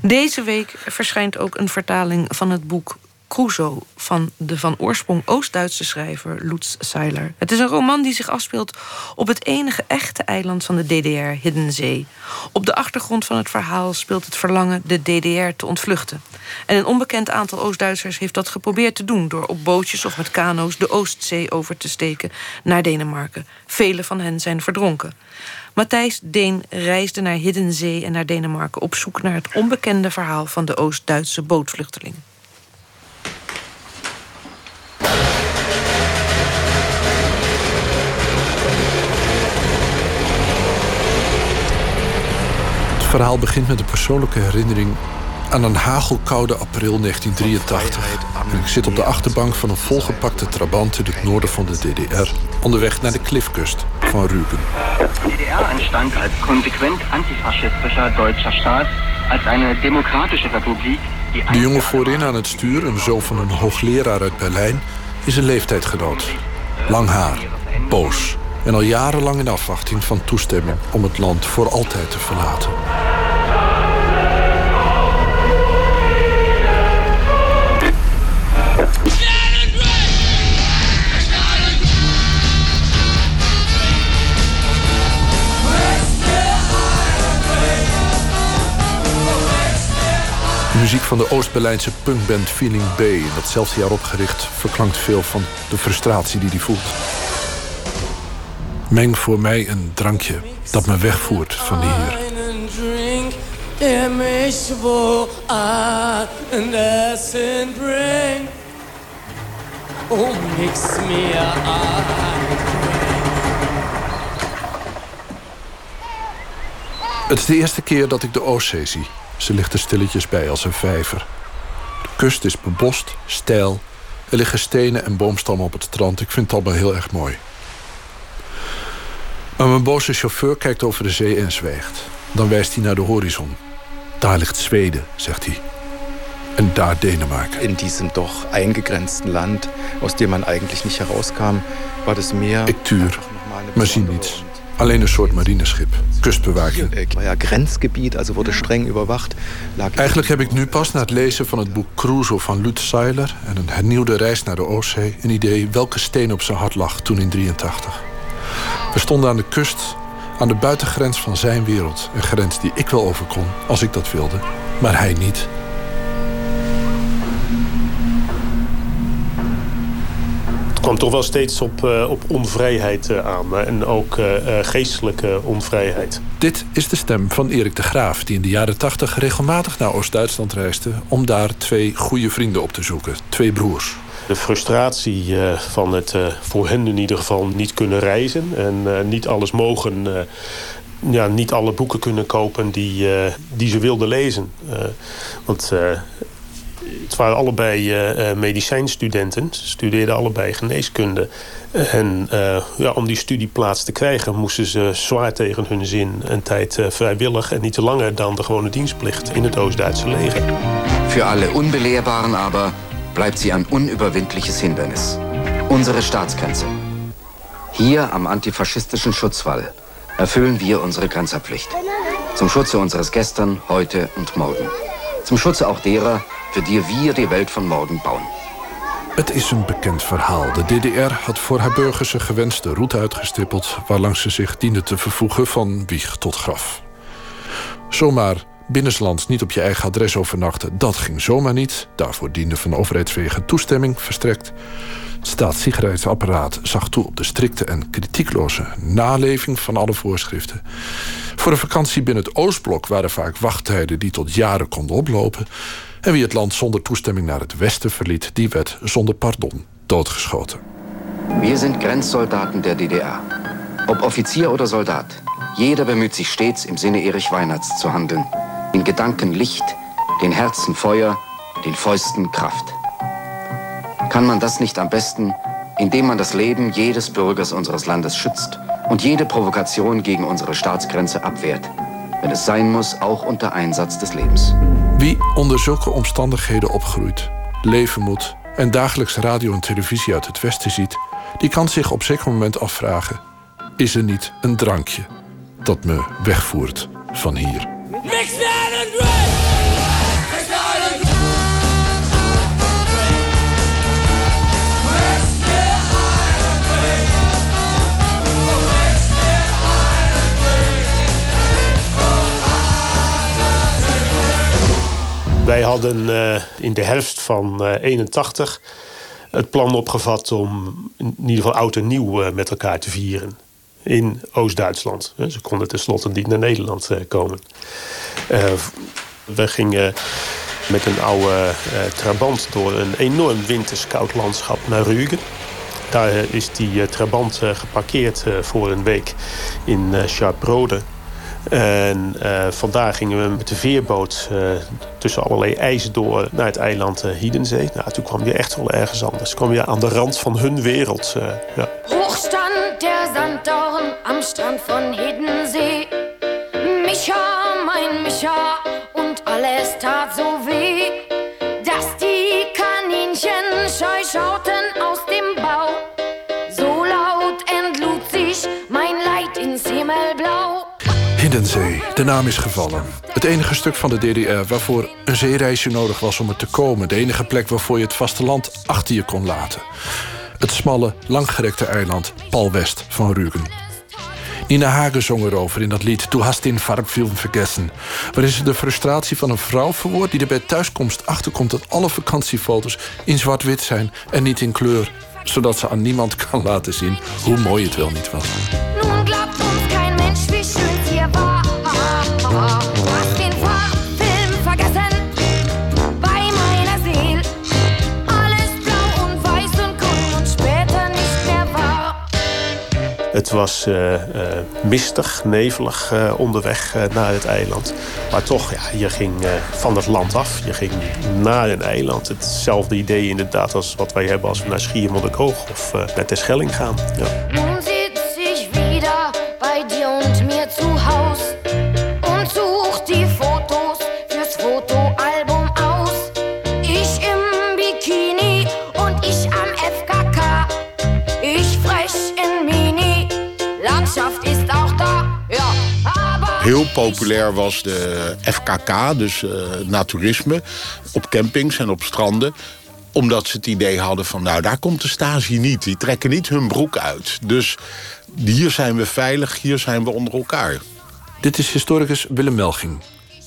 Deze week verschijnt ook een vertaling van het boek Crusoë van de van oorsprong Oost-Duitse schrijver Lutz Seiler. Het is een roman die zich afspeelt op het enige echte eiland van de DDR, Hiddensee. Op de achtergrond van het verhaal speelt het verlangen de DDR te ontvluchten. En een onbekend aantal Oost-Duitsers heeft dat geprobeerd te doen door op bootjes of met kano's de Oostzee over te steken naar Denemarken. Velen van hen zijn verdronken. Matthijs Deen reisde naar Hiddensee en naar Denemarken op zoek naar het onbekende verhaal van de Oost-Duitse bootvluchteling. Het verhaal begint met een persoonlijke herinnering aan een hagelkoude april 1983. En ik zit op de achterbank van een volgepakte trabant in het noorden van de DDR, onderweg naar de klifkust van Rügen. De DDR entstand als consequent antifaschistischer deutscher staat, als een democratische republiek. De jongen voorin aan het stuur, een zoon van een hoogleraar uit Berlijn, is een leeftijdgenoot. Lang haar, boos. En al jarenlang in afwachting van toestemming om het land voor altijd te verlaten. De muziek van de Oost-Berlijnse punkband Feeling B, in datzelfde jaar opgericht, verklankt veel van de frustratie die hij voelt. Meng voor mij een drankje dat me wegvoert van hier. Het is de eerste keer dat ik de Oostzee zie. Ze ligt er stilletjes bij als een vijver. De kust is bebost, steil. Er liggen stenen en boomstammen op het strand. Ik vind het allemaal heel erg mooi. Maar mijn boze chauffeur kijkt over de zee en zwijgt. Dan wijst hij naar de horizon. Daar ligt Zweden, zegt hij. En daar Denemarken. In diesem doch eingegrenzten land, aus dem man eigenlijk niet herauskam, war das Meer. Ik tuur, maar zie niets. Alleen een soort marineschip, kustbewaking. Ja, grensgebied, also wurde streng überwacht. Eigenlijk heb ik nu pas na het lezen van het boek Crusoë van Lutz Seiler en een hernieuwde reis naar de Oostzee een idee welke steen op zijn hart lag toen in 1983. We stonden aan de kust, aan de buitengrens van zijn wereld. Een grens die ik wel over kon, als ik dat wilde, maar hij niet. Het kwam toch wel steeds op onvrijheid aan en ook geestelijke onvrijheid. Dit is de stem van Erik de Graaf, die in de jaren 80 regelmatig naar Oost-Duitsland reisde om daar twee goede vrienden op te zoeken, twee broers. De frustratie van het voor hen in ieder geval niet kunnen reizen en niet alles mogen, ja, niet alle boeken kunnen kopen die ze wilden lezen. Want het waren allebei medicijnstudenten, ze studeerden allebei geneeskunde. En ja, om die studieplaats te krijgen moesten ze zwaar tegen hun zin een tijd vrijwillig en niet te langer dan de gewone dienstplicht in het Oost-Duitse leger. Voor alle onbelehrbaren maar bleibt sie ein unüberwindliches Hindernis. Unsere Staatsgrenze. Hier am antifaschistischen Schutzwall erfüllen wir unsere Grenzerpflicht. Zum Schutze unseres Gestern, heute und morgen. Zum Schutze auch derer, für die wir die Welt von morgen bauen. Het is een bekend verhaal. De DDR had voor haar burgers een gewenste route uitgestippeld, waarlangs ze zich dienden te vervoegen van wieg tot graf. Zomaar binnenlands niet op je eigen adres overnachten, dat ging zomaar niet. Daarvoor diende van overheidswegen toestemming verstrekt. Het staatssicherheidsapparaat zag toe op de strikte en kritiekloze naleving van alle voorschriften. Voor een vakantie binnen het Oostblok waren vaak wachttijden die tot jaren konden oplopen. En wie het land zonder toestemming naar het westen verliet, die werd zonder pardon doodgeschoten. We zijn grenssoldaten der DDR. Ob officier oder soldaat, jeder bemüht zich steeds im Sinne Erich Weinerts te handelen. In Gedanken Licht, den Herzen Feuer, den Fäusten Kraft. Kann man das nicht am besten, indem man das Leben jedes Bürgers unseres Landes schützt und jede Provokation gegen unsere Staatsgrenze abwehrt, wenn es sein muss, auch unter Einsatz des Lebens. Wie onder zulke omstandigheden opgroeit, leven moet en dagelijks radio en televisie uit het Westen ziet, die kan zich op zeker moment afvragen: is er niet een drankje dat me wegvoert van hier? Mix that and drink! Wij hadden in de herfst van 81 het plan opgevat om in ieder geval oud en nieuw met elkaar te vieren. In Oost-Duitsland. Ze konden tenslotte niet naar Nederland komen. We gingen met een oude trabant door een enorm winterskoud landschap naar Rügen. Daar is die trabant geparkeerd voor een week in Schaprode. En vandaar gingen we met de veerboot tussen allerlei ijs door naar het eiland Hiddensee. Nou, toen kwam je echt wel ergens anders. Kwam je aan de rand van hun wereld. Ja. Hoog stand der Sanddorn am Strand van Hiddensee. Micha, mein Micha, und alles tat so weh, dass die Kaninchen scheu schauten aus dem Bau. So laut entlud sich mein Leid ins Himmelblau. Hiddensee, de naam is gevallen. Het enige stuk van de DDR waarvoor een zeereisje nodig was om er te komen. De enige plek waarvoor je het vasteland achter je kon laten. Het smalle, langgerekte eiland Palwest van Rügen. Nina Hagen zong erover in dat lied Du hast den Farbfilm vergessen. Waarin ze de frustratie van een vrouw verwoordt die er bij thuiskomst achterkomt dat alle vakantiefoto's in zwart-wit zijn en niet in kleur. Zodat ze aan niemand kan laten zien hoe mooi het wel niet was. Het was mistig, nevelig onderweg naar het eiland. Maar toch, ja, je ging van het land af. Je ging naar een eiland. Hetzelfde idee inderdaad als wat wij hebben als we naar Schiermonnikoog of naar Terschelling gaan. Ja. Heel populair was de FKK, dus naturisme, op campings en op stranden. Omdat ze het idee hadden van, nou, daar komt de Stasi niet. Die trekken niet hun broek uit. Dus hier zijn we veilig, hier zijn we onder elkaar. Dit is historicus Willem Melching,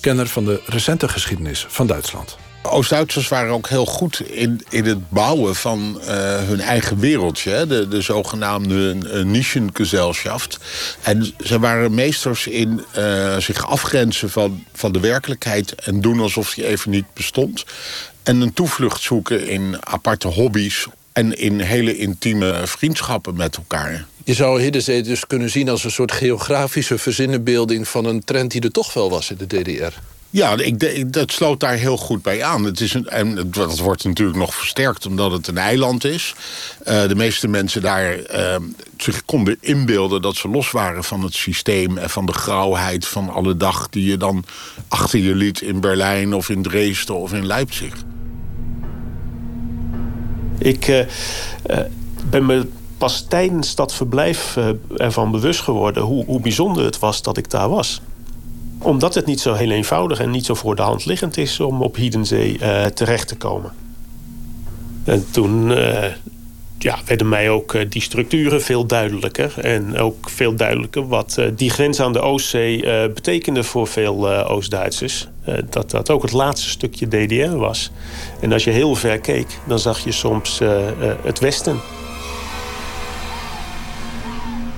kenner van de recente geschiedenis van Duitsland. Oost-Duitsers waren ook heel goed in het bouwen van hun eigen wereldje. Hè? De zogenaamde Nischengesellschaft. En ze waren meesters in zich afgrenzen van de werkelijkheid en doen alsof die even niet bestond. En een toevlucht zoeken in aparte hobby's en in hele intieme vriendschappen met elkaar. Je zou Hiddensee dus kunnen zien als een soort geografische verzinnenbeelding van een trend die er toch wel was in de DDR. Ja, dat sloot daar heel goed bij aan. En dat wordt natuurlijk nog versterkt omdat het een eiland is. De meeste mensen daar zich konden inbeelden dat ze los waren van het systeem en van de grauwheid van alle dag die je dan achter je liet in Berlijn of in Dresden of in Leipzig. Ik ben me pas tijdens dat verblijf ervan bewust geworden hoe bijzonder het was dat ik daar was. Omdat het niet zo heel eenvoudig en niet zo voor de hand liggend is om op Hiddensee terecht te komen. En toen werden mij ook die structuren veel duidelijker. En ook veel duidelijker wat die grens aan de Oostzee betekende voor veel Oost-Duitsers. Dat dat ook het laatste stukje DDR was. En als je heel ver keek, dan zag je soms het Westen.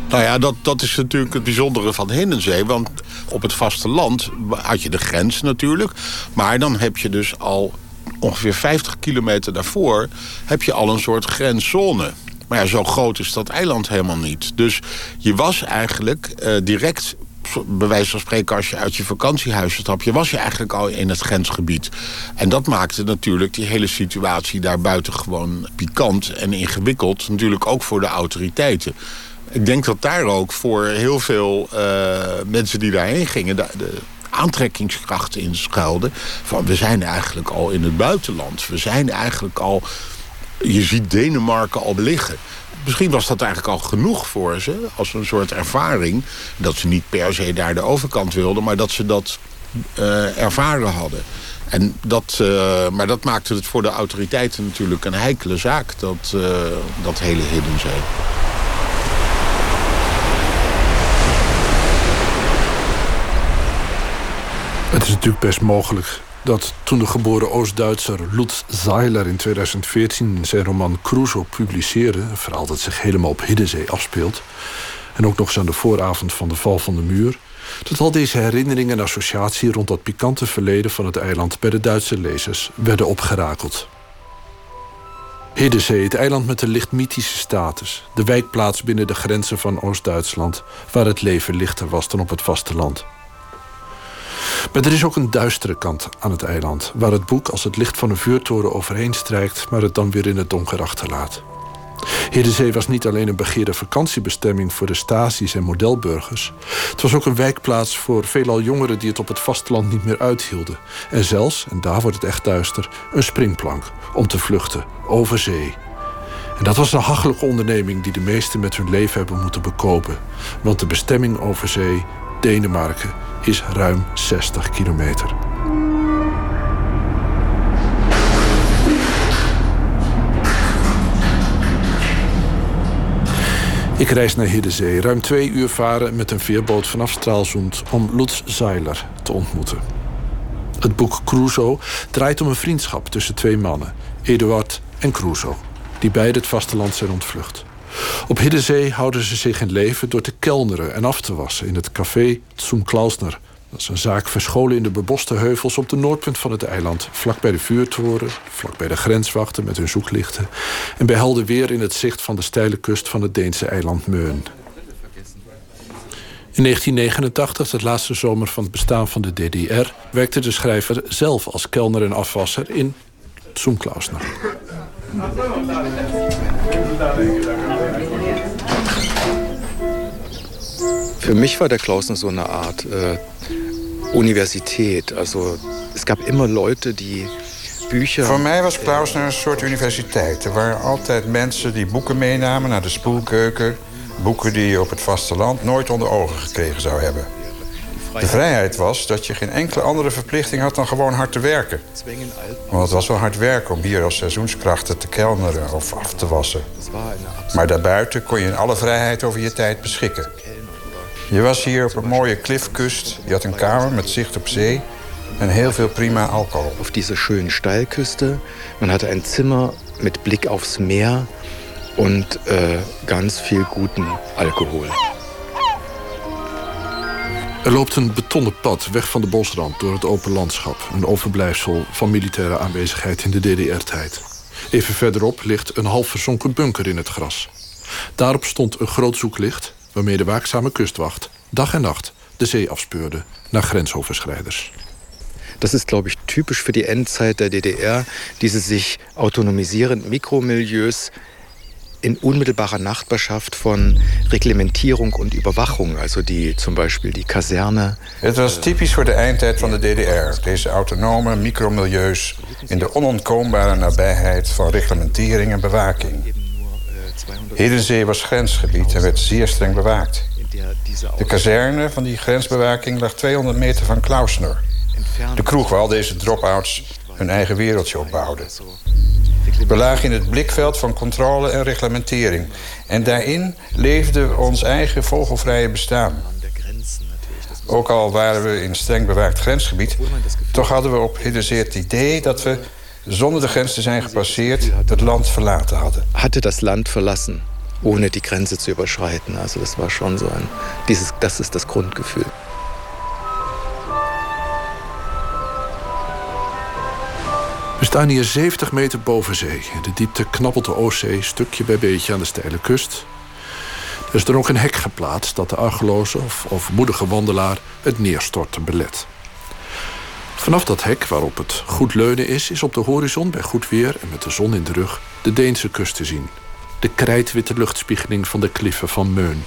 Nou ja, dat is natuurlijk het bijzondere van Hiddensee. Want op het vasteland had je de grens natuurlijk. Maar dan heb je dus al ongeveer 50 kilometer daarvoor heb je al een soort grenszone. Maar ja, zo groot is dat eiland helemaal niet. Dus je was eigenlijk direct, bij wijze van spreken als je uit je vakantiehuis stapt, je was je eigenlijk al in het grensgebied. En dat maakte natuurlijk die hele situatie daar buiten gewoon pikant en ingewikkeld. Natuurlijk ook voor de autoriteiten. Ik denk dat daar ook voor heel veel mensen die daarheen gingen de aantrekkingskracht in schuilde. Van we zijn eigenlijk al in het buitenland. We zijn eigenlijk al. Je ziet Denemarken al liggen. Misschien was dat eigenlijk al genoeg voor ze. Als een soort ervaring. Dat ze niet per se daar de overkant wilden. Maar dat ze dat ervaren hadden. En dat, maar dat maakte het voor de autoriteiten natuurlijk een heikele zaak, dat hele hidden zijn. Het is natuurlijk best mogelijk dat toen de geboren Oost-Duitser Lutz Seiler in 2014 zijn roman Crusoe publiceerde, een verhaal dat zich helemaal op Hiddenzee afspeelt, en ook nog eens aan de vooravond van de val van de muur, dat al deze herinneringen en associatie rond dat pikante verleden van het eiland bij de Duitse lezers werden opgerakeld. Hiddenzee, het eiland met de licht mythische status, de wijkplaats binnen de grenzen van Oost-Duitsland, waar het leven lichter was dan op het vasteland. Maar er is ook een duistere kant aan het eiland, waar het boek als het licht van een vuurtoren overheen strijkt, maar het dan weer in het donker achterlaat. Hiddenzee was niet alleen een begeerde vakantiebestemming voor de Stasi's en modelburgers. Het was ook een wijkplaats voor veelal jongeren die het op het vasteland niet meer uithielden. En zelfs, en daar wordt het echt duister, een springplank om te vluchten over zee. En dat was een hachelijke onderneming die de meesten met hun leven hebben moeten bekopen. Want de bestemming over zee, Denemarken, is ruim 60 kilometer. Ik reis naar Hiddenzee, ruim 2 uur varen met een veerboot vanaf Stralsund om Lutz Seiler te ontmoeten. Het boek Crusoe draait om een vriendschap tussen 2 mannen, Eduard en Crusoe, die beide het vasteland zijn ontvlucht. Op Hiddenzee houden ze zich in leven door te kelneren en af te wassen in het café Zum Klausner. Dat is een zaak verscholen in de beboste heuvels op de noordpunt van het eiland. Vlak bij de vuurtoren, vlak bij de grenswachten met hun zoeklichten. En bij helder weer in het zicht van de steile kust van het Deense eiland Meun. In 1989, het laatste zomer van het bestaan van de DDR, werkte de schrijver zelf als kelner en afwasser in Zum Klausner. Für mich war der Klausner so eine Art Universität. Also es gab immer Leute, die Bücher... Voor mij was Klausner een soort universiteit. Er waren altijd mensen die boeken meenamen naar de spoelkeuken. Boeken die je op het vasteland nooit onder ogen gekregen zou hebben. De vrijheid was dat je geen enkele andere verplichting had dan gewoon hard te werken. Want het was wel hard werken om hier als seizoenskrachten te kelneren of af te wassen. Maar daarbuiten kon je in alle vrijheid over je tijd beschikken. Je was hier op een mooie klifkust. Je had een kamer met zicht op zee en heel veel prima alcohol. Op deze schöne steilküste. Man had een zimmer met blik op het meer en ganz veel goeden alcohol. Er loopt een betonnen pad weg van de bosrand door het open landschap. Een overblijfsel van militaire aanwezigheid in de DDR-tijd. Even verderop ligt een half verzonken bunker in het gras. Daarop stond een groot zoeklicht waarmee de waakzame kustwacht dag en nacht de zee afspeurde naar grensoverschrijders. Dat is, glaube ich, typisch voor die Endzeit der DDR. Diese zich autonomisierend mikromilieus in unmittelbarer Nachbarschaft von Reglementierung und Überwachung, also die zum Beispiel die Kaserne. Het was typisch voor de eindtijd van de DDR, deze autonome micromilieus in de onontkoombare nabijheid van reglementering en bewaking. Hiddenzee was grensgebied en werd zeer streng bewaakt. De kazerne van die grensbewaking lag 200 meter van Klausner, de kroeg waar al deze drop-outs hun eigen wereldje opbouwden. We lagen in het blikveld van controle en reglementering. En daarin leefde ons eigen vogelvrije bestaan. Ook al waren we in streng bewaakt grensgebied, toch hadden we op Hiddenzee het idee dat we, zonder de grens te zijn gepasseerd, het land verlaten hadden. Hadden dat land verlassen, ohne die grenzen te overschrijden. Also dat was schon so ein, das ist das Grundgefühl. We staan hier 70 meter boven zee. In de diepte knabbelt de Oostzee stukje bij beetje aan de steile kust. Er is er ook een hek geplaatst dat de argeloze of moedige wandelaar het neerstorten belet. Vanaf dat hek, waarop het goed leunen is, is op de horizon bij goed weer en met de zon in de rug de Deense kust te zien. De krijtwitte luchtspiegeling van de kliffen van Meun.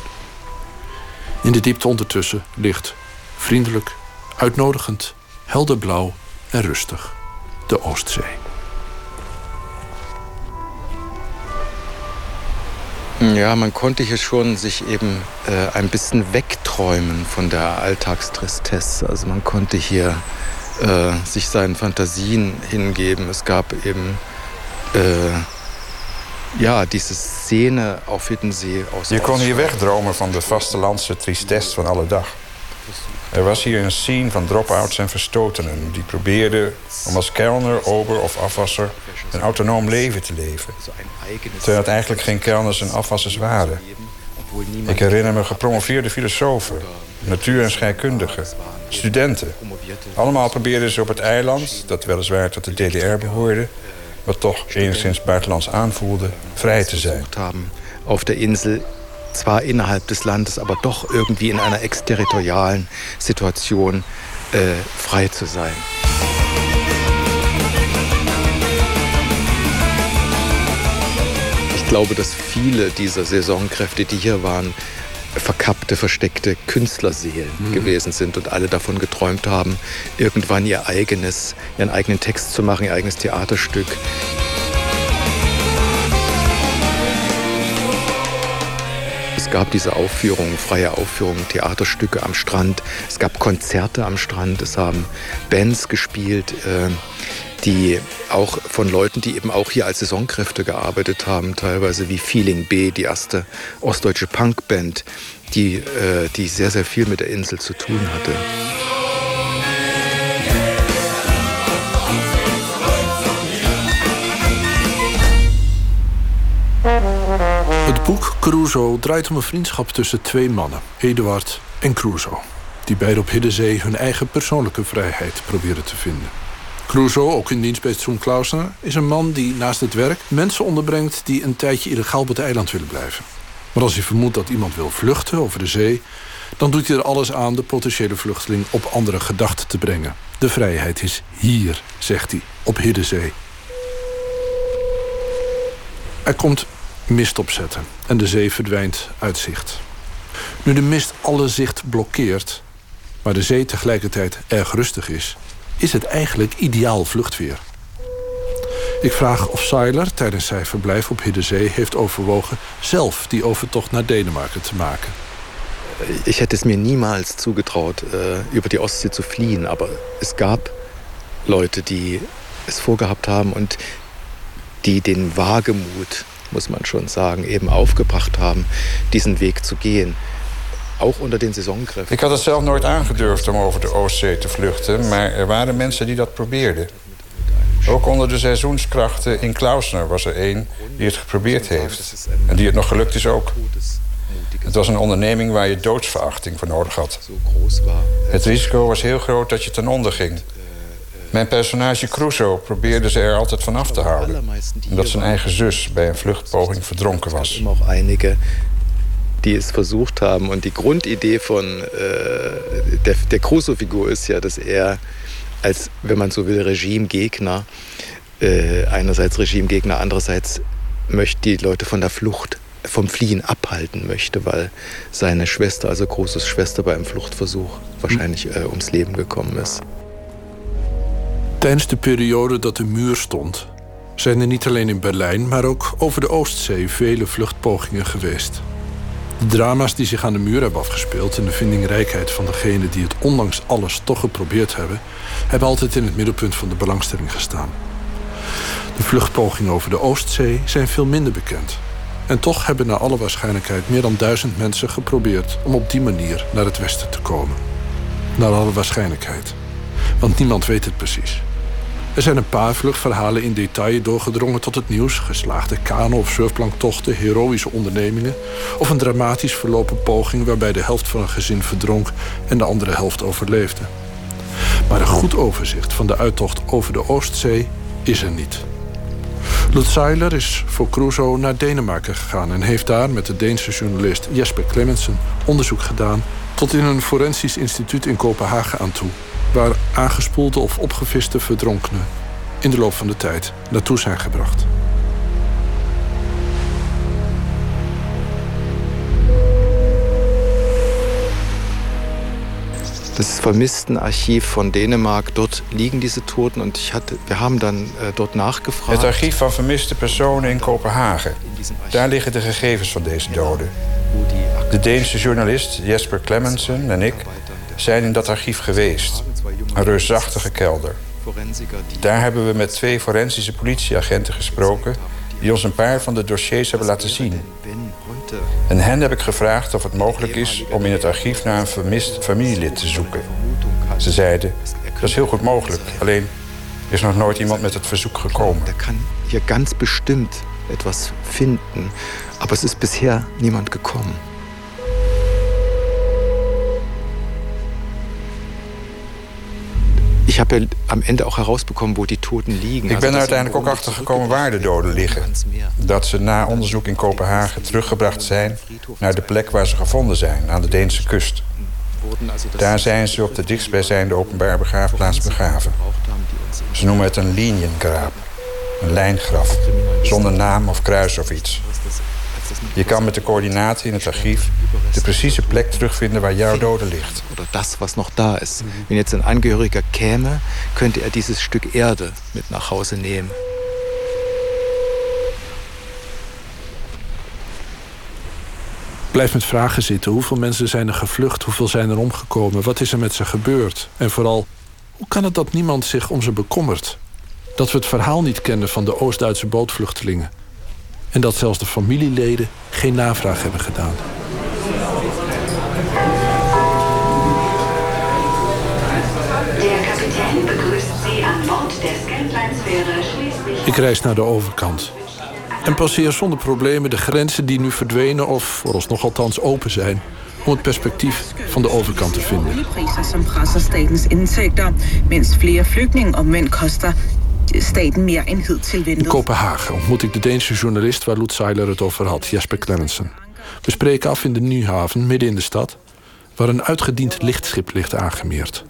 In de diepte ondertussen ligt, vriendelijk, uitnodigend, helderblauw en rustig, de Oostzee. Ja, man konnte hier schon sich eben ein bisschen wegträumen von der Alltagstristesse. Also man konnte hier sich seinen Fantasien hingeben. Es gab eben diese Szene auf Hiddensee. Je kon hier wegdromen van de vastelandse tristesse van alle dag. Er was hier een scene van dropouts en verstotenen die probeerden om als kelner, ober of afwasser een autonoom leven te leven. Terwijl het eigenlijk geen kelners en afwassers waren. Ik herinner me gepromoveerde filosofen, natuur- en scheikundigen, studenten. Allemaal probeerden ze op het eiland, dat weliswaar tot de DDR behoorde, wat toch enigszins buitenlands aanvoelde, vrij te zijn. Op de insel, zwar innerhalb des Landes, aber doch irgendwie in einer exterritorialen Situation frei zu sein. Ich glaube, dass viele dieser Saisonkräfte, die hier waren, verkappte, versteckte Künstlerseelen gewesen sind und alle davon geträumt haben, irgendwann ihren eigenen Text zu machen, ihr eigenes Theaterstück. Es gab diese Aufführungen, freie Aufführungen, Theaterstücke am Strand. Es gab Konzerte am Strand. Es haben Bands gespielt, die auch von Leuten, die eben auch hier als Saisonkräfte gearbeitet haben, teilweise wie Feeling B, die erste ostdeutsche Punkband, die sehr, sehr viel mit der Insel zu tun hatte. Het boek Crusoe draait om een vriendschap tussen twee mannen, Eduard en Crusoe, die beide op Hiddensee hun eigen persoonlijke vrijheid proberen te vinden. Crusoe, ook in dienst bij Zoen Klausner, is een man die naast het werk mensen onderbrengt die een tijdje illegaal op het eiland willen blijven. Maar als hij vermoedt dat iemand wil vluchten over de zee, dan doet hij er alles aan de potentiële vluchteling op andere gedachten te brengen. De vrijheid is hier, zegt hij, op Hiddensee. Er komt mist opzetten en de zee verdwijnt uit zicht. Nu de mist alle zicht blokkeert, maar de zee tegelijkertijd erg rustig is, is het eigenlijk ideaal vluchtweer. Ik vraag of Seiler tijdens zijn verblijf op Hiddensee heeft overwogen zelf die overtocht naar Denemarken te maken. Ik hätte es mir niemals zugetraut, über die Ostsee zu fliehen, aber es gab Leute, die es vorgehabt haben und die den Wagemut, muss man schon sagen, eben aufgebracht haben, diesen Weg zu gehen. Auch unter den Saisonkräften. Ik had het zelf nooit aangedurfd om over de Oostzee te vluchten, maar er waren mensen die dat probeerden. Ook onder de seizoenskrachten in Klausner was er één die het geprobeerd heeft en die het nog gelukt is ook. Het was een onderneming waar je doodsverachting voor nodig had. Het risico was heel groot dat je ten onder ging. Mijn personage Crusoe probeerde ze er altijd van af te houden, omdat zijn eigen zus bij een vluchtpoging verdronken was. Er waren ook einigen die het versucht hebben. En die grundidee van de Crusoe-Figur is ja dat er als, wenn man so will, Regimegegner, einerseits Regimegegner, andererseits möchte die Leute von der Flucht, vom Fliehen abhalten möchte, weil seine Schwester, also Crusoes Schwester, bei einem Fluchtversuch wahrscheinlich ums Leben gekommen ist. Tijdens de periode dat de muur stond, zijn er niet alleen in Berlijn, maar ook over de Oostzee vele vluchtpogingen geweest. De drama's die zich aan de muur hebben afgespeeld en de vindingrijkheid van degenen die het ondanks alles toch geprobeerd hebben, hebben altijd in het middelpunt van de belangstelling gestaan. De vluchtpogingen over de Oostzee zijn veel minder bekend. En toch hebben naar alle waarschijnlijkheid meer dan 1000 mensen geprobeerd om op die manier naar het westen te komen. Naar alle waarschijnlijkheid. Want niemand weet het precies. Er zijn een paar vluchtverhalen in detail doorgedrongen tot het nieuws. Geslaagde kano- of surfplanktochten, heroïsche ondernemingen of een dramatisch verlopen poging waarbij de helft van een gezin verdronk en de andere helft overleefde. Maar een goed overzicht van de uittocht over de Oostzee is er niet. Lud Seiler is voor Crusoe naar Denemarken gegaan en heeft daar met de Deense journalist Jesper Clemmensen onderzoek gedaan tot in een forensisch instituut in Kopenhagen aan toe, waar aangespoelde of opgeviste verdronkenen in de loop van de tijd naartoe zijn gebracht. Das Vermisstenarchiv von Dänemark, dort liegen diese Toten und wir haben dann dort nachgefragt. Het archief van vermiste personen in Kopenhagen. Daar liggen de gegevens van deze doden. De Deense journalist Jesper Clemmensen en ik zijn in dat archief geweest. Een reusachtige kelder. Daar hebben we met 2 forensische politieagenten gesproken die ons een paar van de dossiers hebben laten zien. En hen heb ik gevraagd of het mogelijk is om in het archief naar een vermist familielid te zoeken. Ze zeiden, dat is heel goed mogelijk, alleen is nog nooit iemand met het verzoek gekomen. Er kan hier ganz bestimmt etwas finden, aber es ist bisher niemand gekommen. Ik heb am Ende ook herausbekommen waar die toten liegen. Ik ben er uiteindelijk ook achtergekomen waar de doden liggen. Dat ze na onderzoek in Kopenhagen teruggebracht zijn naar de plek waar ze gevonden zijn, aan de Deense kust. Daar zijn ze op de dichtstbijzijnde openbare begraafplaats begraven. Ze noemen het een liniengraaf, een lijngraf, zonder naam of kruis of iets. Je kan met de coördinaten in het archief de precieze plek terugvinden waar jouw dode ligt. Dat wat nog daar is. Wenn jetzt een Angehöriger käme, könnte dieses Stück Erde mit nach Hause nemen. Blijf met vragen zitten. Hoeveel mensen zijn er gevlucht? Hoeveel zijn er omgekomen? Wat is er met ze gebeurd? En vooral, hoe kan het dat niemand zich om ze bekommert? Dat we het verhaal niet kennen van de Oost-Duitse bootvluchtelingen. En dat zelfs de familieleden geen navraag hebben gedaan. Ik reis naar de overkant. En passeer zonder problemen de grenzen die nu verdwenen of vooralsnog althans open zijn, om het perspectief van de overkant te vinden. In Kopenhagen ontmoet ik de Deense journalist waar Lutz Seiler het over had, Jasper Clemmensen. We spreken af in de Nyhavn, midden in de stad, waar een uitgediend lichtschip ligt aangemeerd.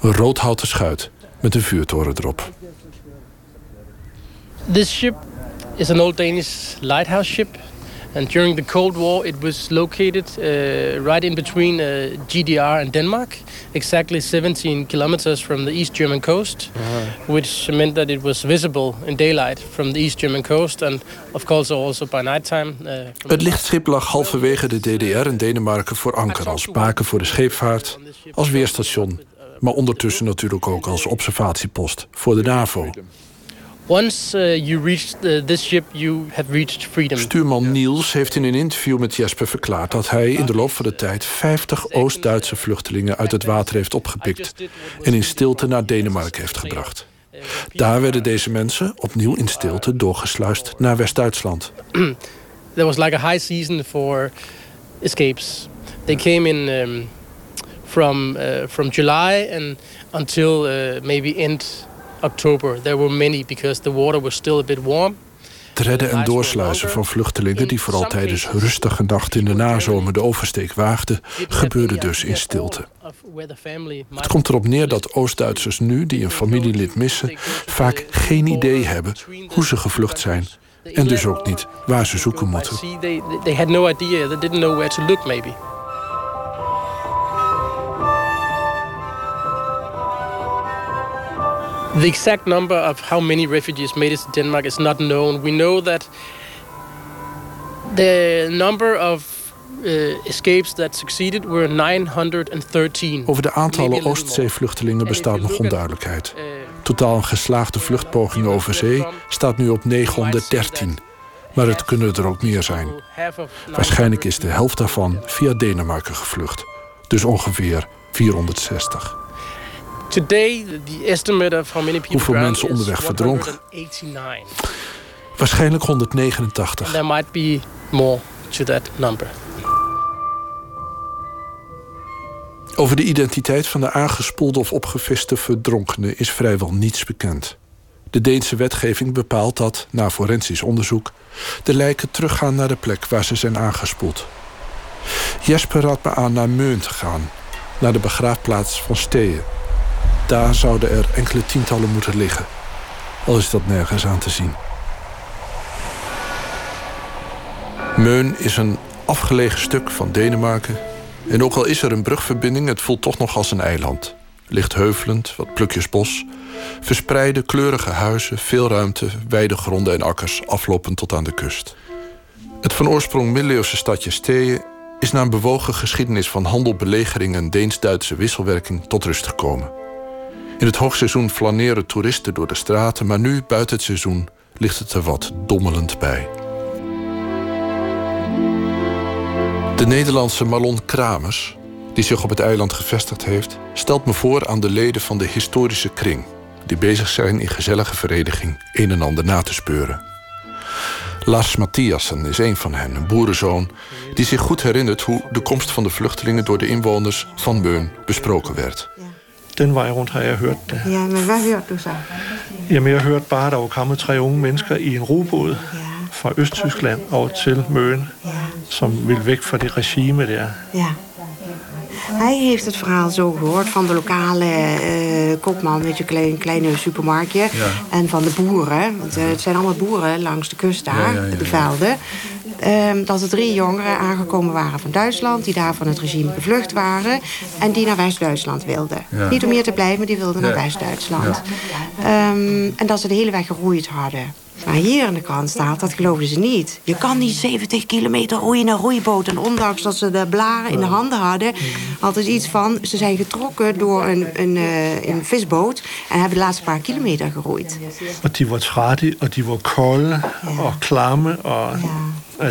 Een rood houten schuit met een vuurtoren erop. Dit schip is een oud Danish lighthouse ship. And during the Cold War, it was located right in between GDR and Denmark, exactly 17 kilometers from the East German coast, which meant that it was visible in daylight from the East German coast and of course also by nighttime. Het lichtschip lag halverwege de DDR en Denemarken voor anker als baken voor de scheepvaart, als weerstation, maar ondertussen natuurlijk ook als observatiepost voor de NAVO. Once you reached this ship, you have reached freedom. Stuurman Niels heeft in een interview met Jesper verklaard dat hij in de loop van de tijd 50 Oost-Duitse vluchtelingen uit het water heeft opgepikt en in stilte naar Denemarken heeft gebracht. Daar werden deze mensen opnieuw in stilte doorgesluist naar West-Duitsland. There was like a high season for escapes. They came in from July and until maybe end Oktober. There were many because the water was still a bit warm. Het redden en doorsluizen van vluchtelingen die vooral tijdens rustige nachten in de nazomer de oversteek waagden, gebeurde dus in stilte. Het komt erop neer dat Oost-Duitsers nu, die een familielid missen, vaak geen idee hebben hoe ze gevlucht zijn en dus ook niet waar ze zoeken moeten. They had no idea. They didn't know where to look maybe. The exact number of how many refugees made it to Denmark is not known. We know that the number of escapes that succeeded were 913. Over de aantallen Oostzee-vluchtelingen bestaat nog onduidelijkheid. Totaal geslaagde vluchtpogingen over zee staat nu op 913. Maar het kunnen er ook meer zijn. Waarschijnlijk is de helft daarvan via Denemarken gevlucht. Dus ongeveer 460. Hoeveel mensen onderweg verdronken? Waarschijnlijk 189. There might be more to that number. Over de identiteit van de aangespoelde of opgeviste verdronkenen is vrijwel niets bekend. De Deense wetgeving bepaalt dat, na forensisch onderzoek, de lijken teruggaan naar de plek waar ze zijn aangespoeld. Jesper raadt me aan naar Meun te gaan, naar de begraafplaats van Stee. Daar zouden er enkele tientallen moeten liggen. Al is dat nergens aan te zien. Meun is een afgelegen stuk van Denemarken. En ook al is er een brugverbinding, het voelt toch nog als een eiland. Licht heuvelend, wat plukjes bos. Verspreide, kleurige huizen, veel ruimte, weide gronden en akkers, aflopend tot aan de kust. Het van oorsprong middeleeuwse stadje Stee is na een bewogen geschiedenis van handel, belegering en Deens-Duitse wisselwerking tot rust gekomen. In het hoogseizoen flaneren toeristen door de straten, maar nu, buiten het seizoen, ligt het er wat dommelend bij. De Nederlandse Marlon Kramers, die zich op het eiland gevestigd heeft, stelt me voor aan de leden van de historische kring, die bezig zijn in gezellige vereniging een en ander na te speuren. Lars Matthiassen is een van hen, een boerenzoon, die zich goed herinnert hoe de komst van de vluchtelingen door de inwoners van Meun besproken werd. Den vej rundt har jeg hørt det. Ja, men hvad hørte du så? Jamen, jeg hørte bare, der var kommet 3 unge mennesker i en robåd fra Østtyskland over til Møn, som ville væk fra det regime der. Ja. Hij heeft het verhaal zo gehoord van de lokale koopman met een kleine supermarktje. Ja. En van de boeren, want het zijn allemaal boeren langs de kust daar, de velden. Dat er 3 jongeren aangekomen waren van Duitsland, die daar van het regime gevlucht waren en die naar West-Duitsland wilden. Ja. Niet om hier te blijven, maar die wilden naar West-Duitsland. Ja. En dat ze de hele weg geroeid hadden. Maar hier aan de kant staat, dat geloofden ze niet. Je kan niet 70 kilometer roeien in een roeiboot. En ondanks dat ze de blaren in de handen hadden, had het iets van, ze zijn getrokken door een visboot en hebben de laatste paar kilometer geroeid. En die was schade, en die was koud, en klamme.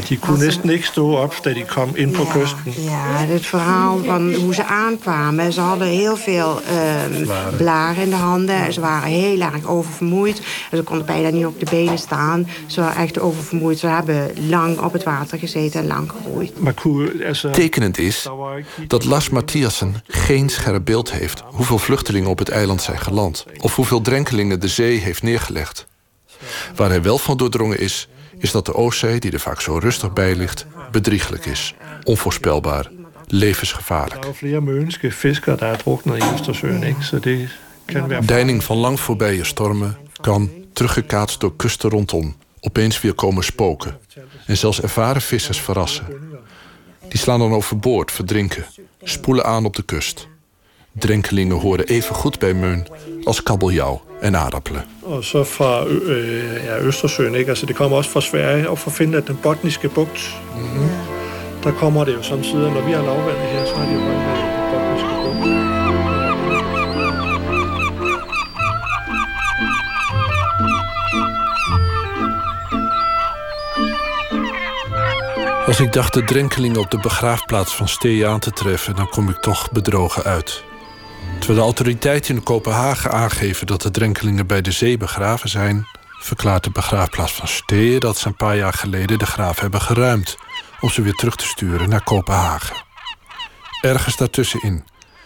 Die kon nesten niet stonden op, dat die kwam in op kusten. Ja, het verhaal van hoe ze aankwamen. Ze hadden heel veel blaren in de handen. Ze waren heel erg oververmoeid. Ze konden bijna niet op de benen staan. Ze waren echt oververmoeid. Ze hebben lang op het water gezeten en lang geroeid. Tekenend is dat Lars Matthiassen geen scherp beeld heeft hoeveel vluchtelingen op het eiland zijn geland of hoeveel drenkelingen de zee heeft neergelegd. Waar hij wel van doordrongen is dat de Oostzee, die er vaak zo rustig bij ligt, bedrieglijk is, onvoorspelbaar, levensgevaarlijk. Er zijn veel Mønske viskers die druknen in Østersøen. Deining van lang voorbije stormen kan, teruggekaatst door kusten rondom, opeens weer komen spoken. En zelfs ervaren vissers verrassen. Die slaan dan overboord, verdrinken, spoelen aan op de kust. Drenkelingen horen even goed bij Møn als kabeljauw en aardappelen. En zo van Østersøen, also die komen ook van Sverige en van Finland, de Botnische Bucht. Daar komen die soms uit. Als we aan lavland hier zijn, die ook uit de Botnische Bucht. Als ik dacht de drenkelingen op de begraafplaats van Steen aan te treffen, dan kom ik toch bedrogen uit. Terwijl de autoriteiten in Kopenhagen aangeven dat de drenkelingen bij de zee begraven zijn, verklaart de begraafplaats van Steen dat ze een paar jaar geleden de graaf hebben geruimd om ze weer terug te sturen naar Kopenhagen. Ergens daartussenin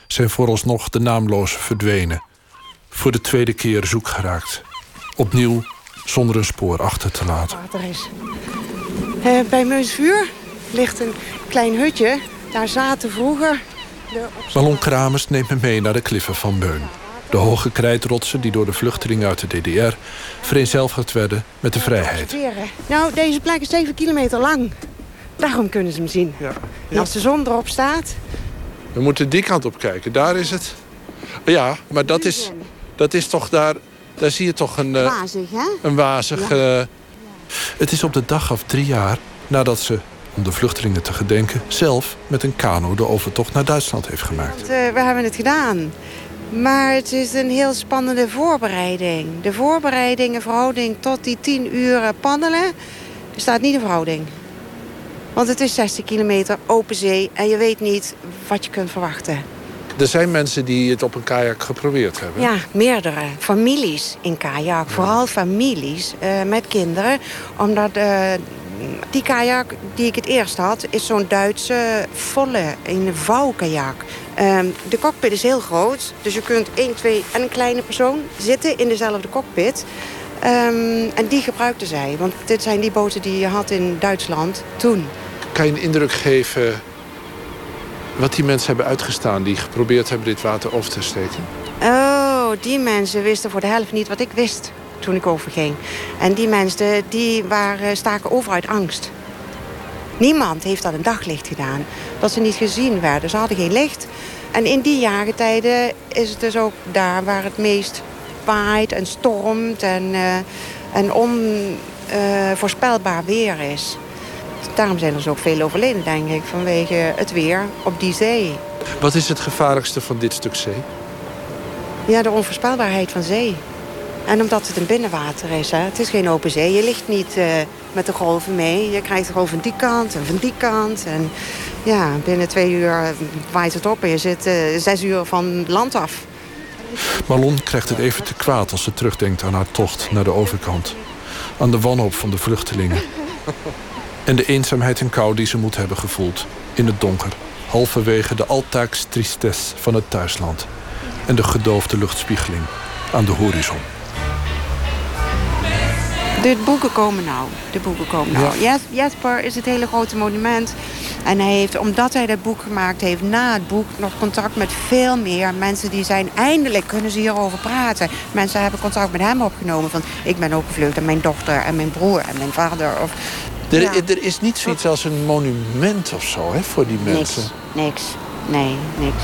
zijn vooralsnog de naamlozen verdwenen, voor de 2e keer zoek geraakt, opnieuw zonder een spoor achter te laten. Bij Meunsvuur ligt een klein hutje. Daar zaten vroeger Marlon Kramers neemt me mee naar de kliffen van Møn. De hoge krijtrotsen die door de vluchtelingen uit de DDR vereenzelvigd werden met de vrijheid. Nou, deze plek is 7 kilometer lang. Daarom kunnen ze hem zien. Ja. Ja. Als de zon erop staat. We moeten die kant op kijken. Daar is het. Ja, maar dat is toch daar. Daar zie je toch een wazig, hè? Een wazig. Ja. Het is op de dag af 3 jaar nadat ze, om de vluchtelingen te gedenken, zelf met een kano de overtocht naar Duitsland heeft gemaakt. We hebben het gedaan. Maar het is een heel spannende voorbereiding. De voorbereiding in verhouding tot die 10 uur paddelen staat niet in verhouding. Want het is 60 kilometer open zee en je weet niet wat je kunt verwachten. Er zijn mensen die het op een kajak geprobeerd hebben. Ja, meerdere. Families in kajak. Vooral families met kinderen. Omdat die kajak die ik het eerst had, is zo'n Duitse volle, een vouwkajak. De cockpit is heel groot. Dus je kunt 1, 2 en een kleine persoon zitten in dezelfde cockpit. En die gebruikten zij. Want dit zijn die boten die je had in Duitsland toen. Kan je een indruk geven wat die mensen hebben uitgestaan, die geprobeerd hebben dit water over te steken? Oh, die mensen wisten voor de helft niet wat ik wist toen ik overging. En die mensen die staken over uit angst. Niemand heeft dat een daglicht gedaan. Dat ze niet gezien werden. Ze hadden geen licht. En in die jaargetijden is het dus ook daar waar het meest waait en stormt en onvoorspelbaar weer is. Daarom zijn er zo ook veel overleden, denk ik, vanwege het weer op die zee. Wat is het gevaarlijkste van dit stuk zee? Ja, de onvoorspelbaarheid van zee. En omdat het een binnenwater is, hè? Het is geen open zee. Je ligt niet met de golven mee. Je krijgt de golven van die kant en van die kant. En ja, binnen 2 uur waait het op en je zit 6 uur van land af. Marlon krijgt het even te kwaad als ze terugdenkt aan haar tocht naar de overkant. Aan de wanhoop van de vluchtelingen. En de eenzaamheid en kou die ze moet hebben gevoeld. In het donker. Halverwege de altaaks tristesse van het thuisland. En de gedoofde luchtspiegeling aan de horizon. De boeken komen nou. De boeken komen nou. Ja. Jesper is het hele grote monument. En hij heeft, omdat hij dat boek gemaakt heeft, na het boek nog contact met veel meer mensen die zijn. Eindelijk kunnen ze hierover praten. Mensen hebben contact met hem opgenomen. Van, ik ben ook gevlucht en mijn dochter en mijn broer en mijn vader. Of, ja. Er is niet zoiets als een monument of zo, hè, voor die mensen. Niks. Nee, niks.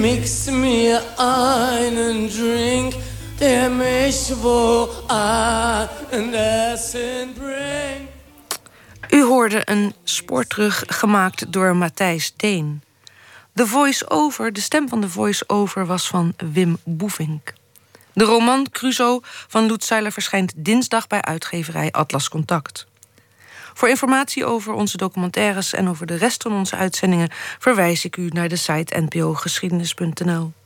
Mix mir einen Drink, der mich woanders hin brengt. U hoorde een spoorterug gemaakt door Matthijs Deen. De voice-over, de stem van de voice-over was van Wim Boefink. De roman Cruzo van Loet Seiler verschijnt dinsdag bij uitgeverij Atlas Contact. Voor informatie over onze documentaires en over de rest van onze uitzendingen verwijs ik u naar de site npogeschiedenis.nl.